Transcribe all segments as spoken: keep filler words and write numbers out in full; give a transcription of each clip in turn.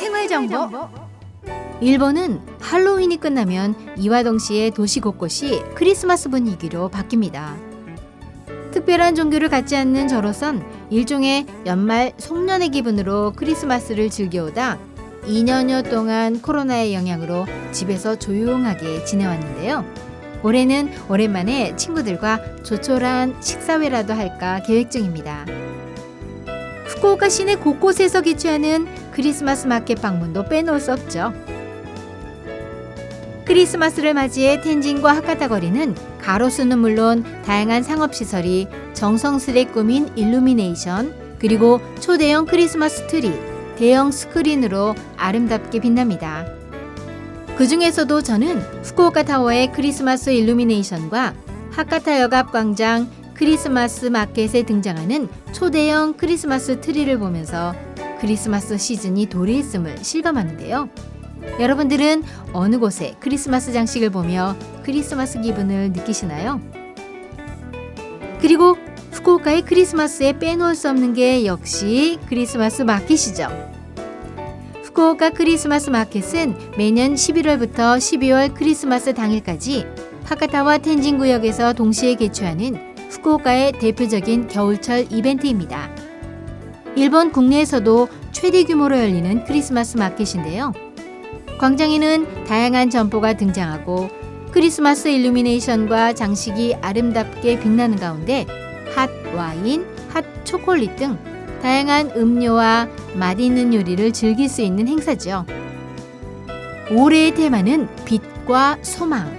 생활정보. 일본은 할로윈이 끝나면 이와 동시에 도시 곳곳이 크리스마스 분위기로 바뀝니다. 특별한 종교를 갖지 않는 저로선 일종의 연말 송년회 기분으로 크리스마스를 즐겨오다 이 년여 동안 코로나의 영향으로 집에서 조용하게 지내왔는데요. 올해는 오랜만에 친구들과 조촐한 식사회라도 할까 계획 중입니다. 후쿠오카 시내 곳곳에서 개최하는 크리스마스 마켓 방문도 빼놓을 수 없죠. 크리스마스를 맞이해 텐진과 하카타 거리는 가로수는 물론 다양한 상업시설이 정성스레 꾸민 일루미네이션, 그리고 초대형 크리스마스 트리, 대형 스크린으로 아름답게 빛납니다. 그 중에서도 저는 후쿠오카 타워의 크리스마스 일루미네이션과 하카타 역앞 광장 크리스마스 마켓에 등장하는 초대형 크리스마스 트리를 보면서 크리스마스 시즌이 도래했음을 실감하는데요. 여러분들은 어느 곳에 크리스마스 장식을 보며 크리스마스 기분을 느끼시나요? 그리고 후쿠오카의 크리스마스에 빼놓을 수 없는 게 역시 크리스마스 마켓이죠. 후쿠오카 크리스마스 마켓은 매년 십일월부터 십이월 크리스마스 당일까지 하카타와 텐진 구역에서 동시에 개최하는 후쿠오카의 대표적인 겨울철 이벤트입니다. 일본 국내에서도 최대 규모로 열리는 크리스마스 마켓인데요. 광장에는 다양한 점포가 등장하고 크리스마스 일루미네이션과 장식이 아름답게 빛나는 가운데 핫 와인, 핫 초콜릿 등 다양한 음료와 맛있는 요리를 즐길 수 있는 행사죠. 올해의 테마는 빛과 소망.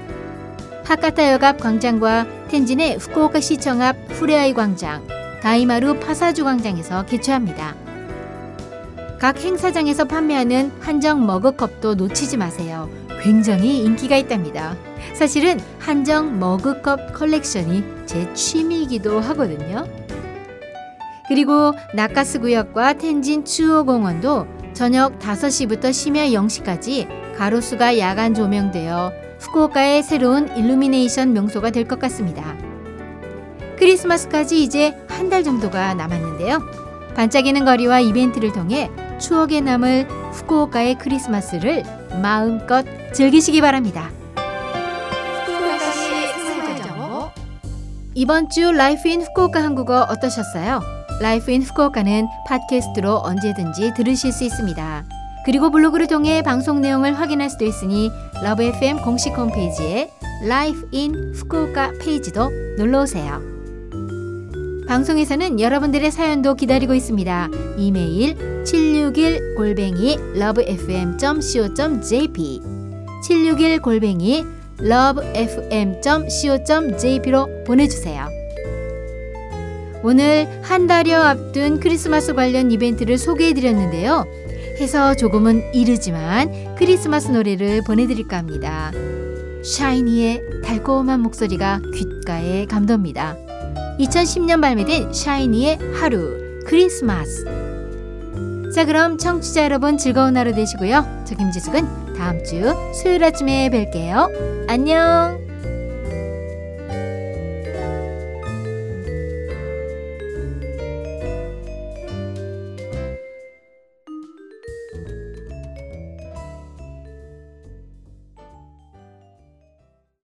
하카타 역 앞 광장과 텐진의 후쿠오카 시청 앞 후레아이 광장, 다이마루 파사주 광장에서 개최합니다. 각 행사장에서 판매하는 한정 머그컵도 놓치지 마세요. 굉장히 인기가 있답니다. 사실은 한정 머그컵 컬렉션이 제 취미이기도 하거든요. 그리고 나카스 구역과 텐진 추오공원도 저녁 다섯 시부터 심야 영 시까지 가로수가 야간 조명되어 후쿠오카의 새로운 일루미네이션 명소가 될 것 같습니다. 크리스마스까지 이제 한 달 정도가 남았는데요. 반짝이는 거리와 이벤트를 통해 추억에 남을 후쿠오카의 크리스마스를 마음껏 즐기시기 바랍니다. 후쿠오카시 생활정보. 이번 주 라이프 인 후쿠오카 한국어 어떠셨어요? 라이프 인 후쿠오카는 팟캐스트로 언제든지 들으실 수 있습니다. 그리고 블로그를 통해 방송 내용을 확인할 수도 있으니 러브 에프엠 공식 홈페이지에 라이프 인 후쿠오카 페이지도 놀러오세요. 방송에서는 여러분들의 사연도 기다리고 있습니다. 이메일 칠육일 골뱅이 러브에프엠 점 씨오 점 제이피 칠육일 골뱅이 러브에프엠 점 씨오 점 제이피로 보내주세요. 오늘 한 달여 앞둔 크리스마스 관련 이벤트를 소개해드렸는데요. 해서 조금은 이르지만 크리스마스 노래를 보내드릴까 합니다. 샤이니의 달콤한 목소리가 귓가에 감돕니다. 이천십 년 발매된 샤이니의 하루, 크리스마스. 자, 그럼 청취자 여러분 즐거운 하루 되시고요. 저 김지숙은 다음 주 수요일 아침에 뵐게요. 안녕.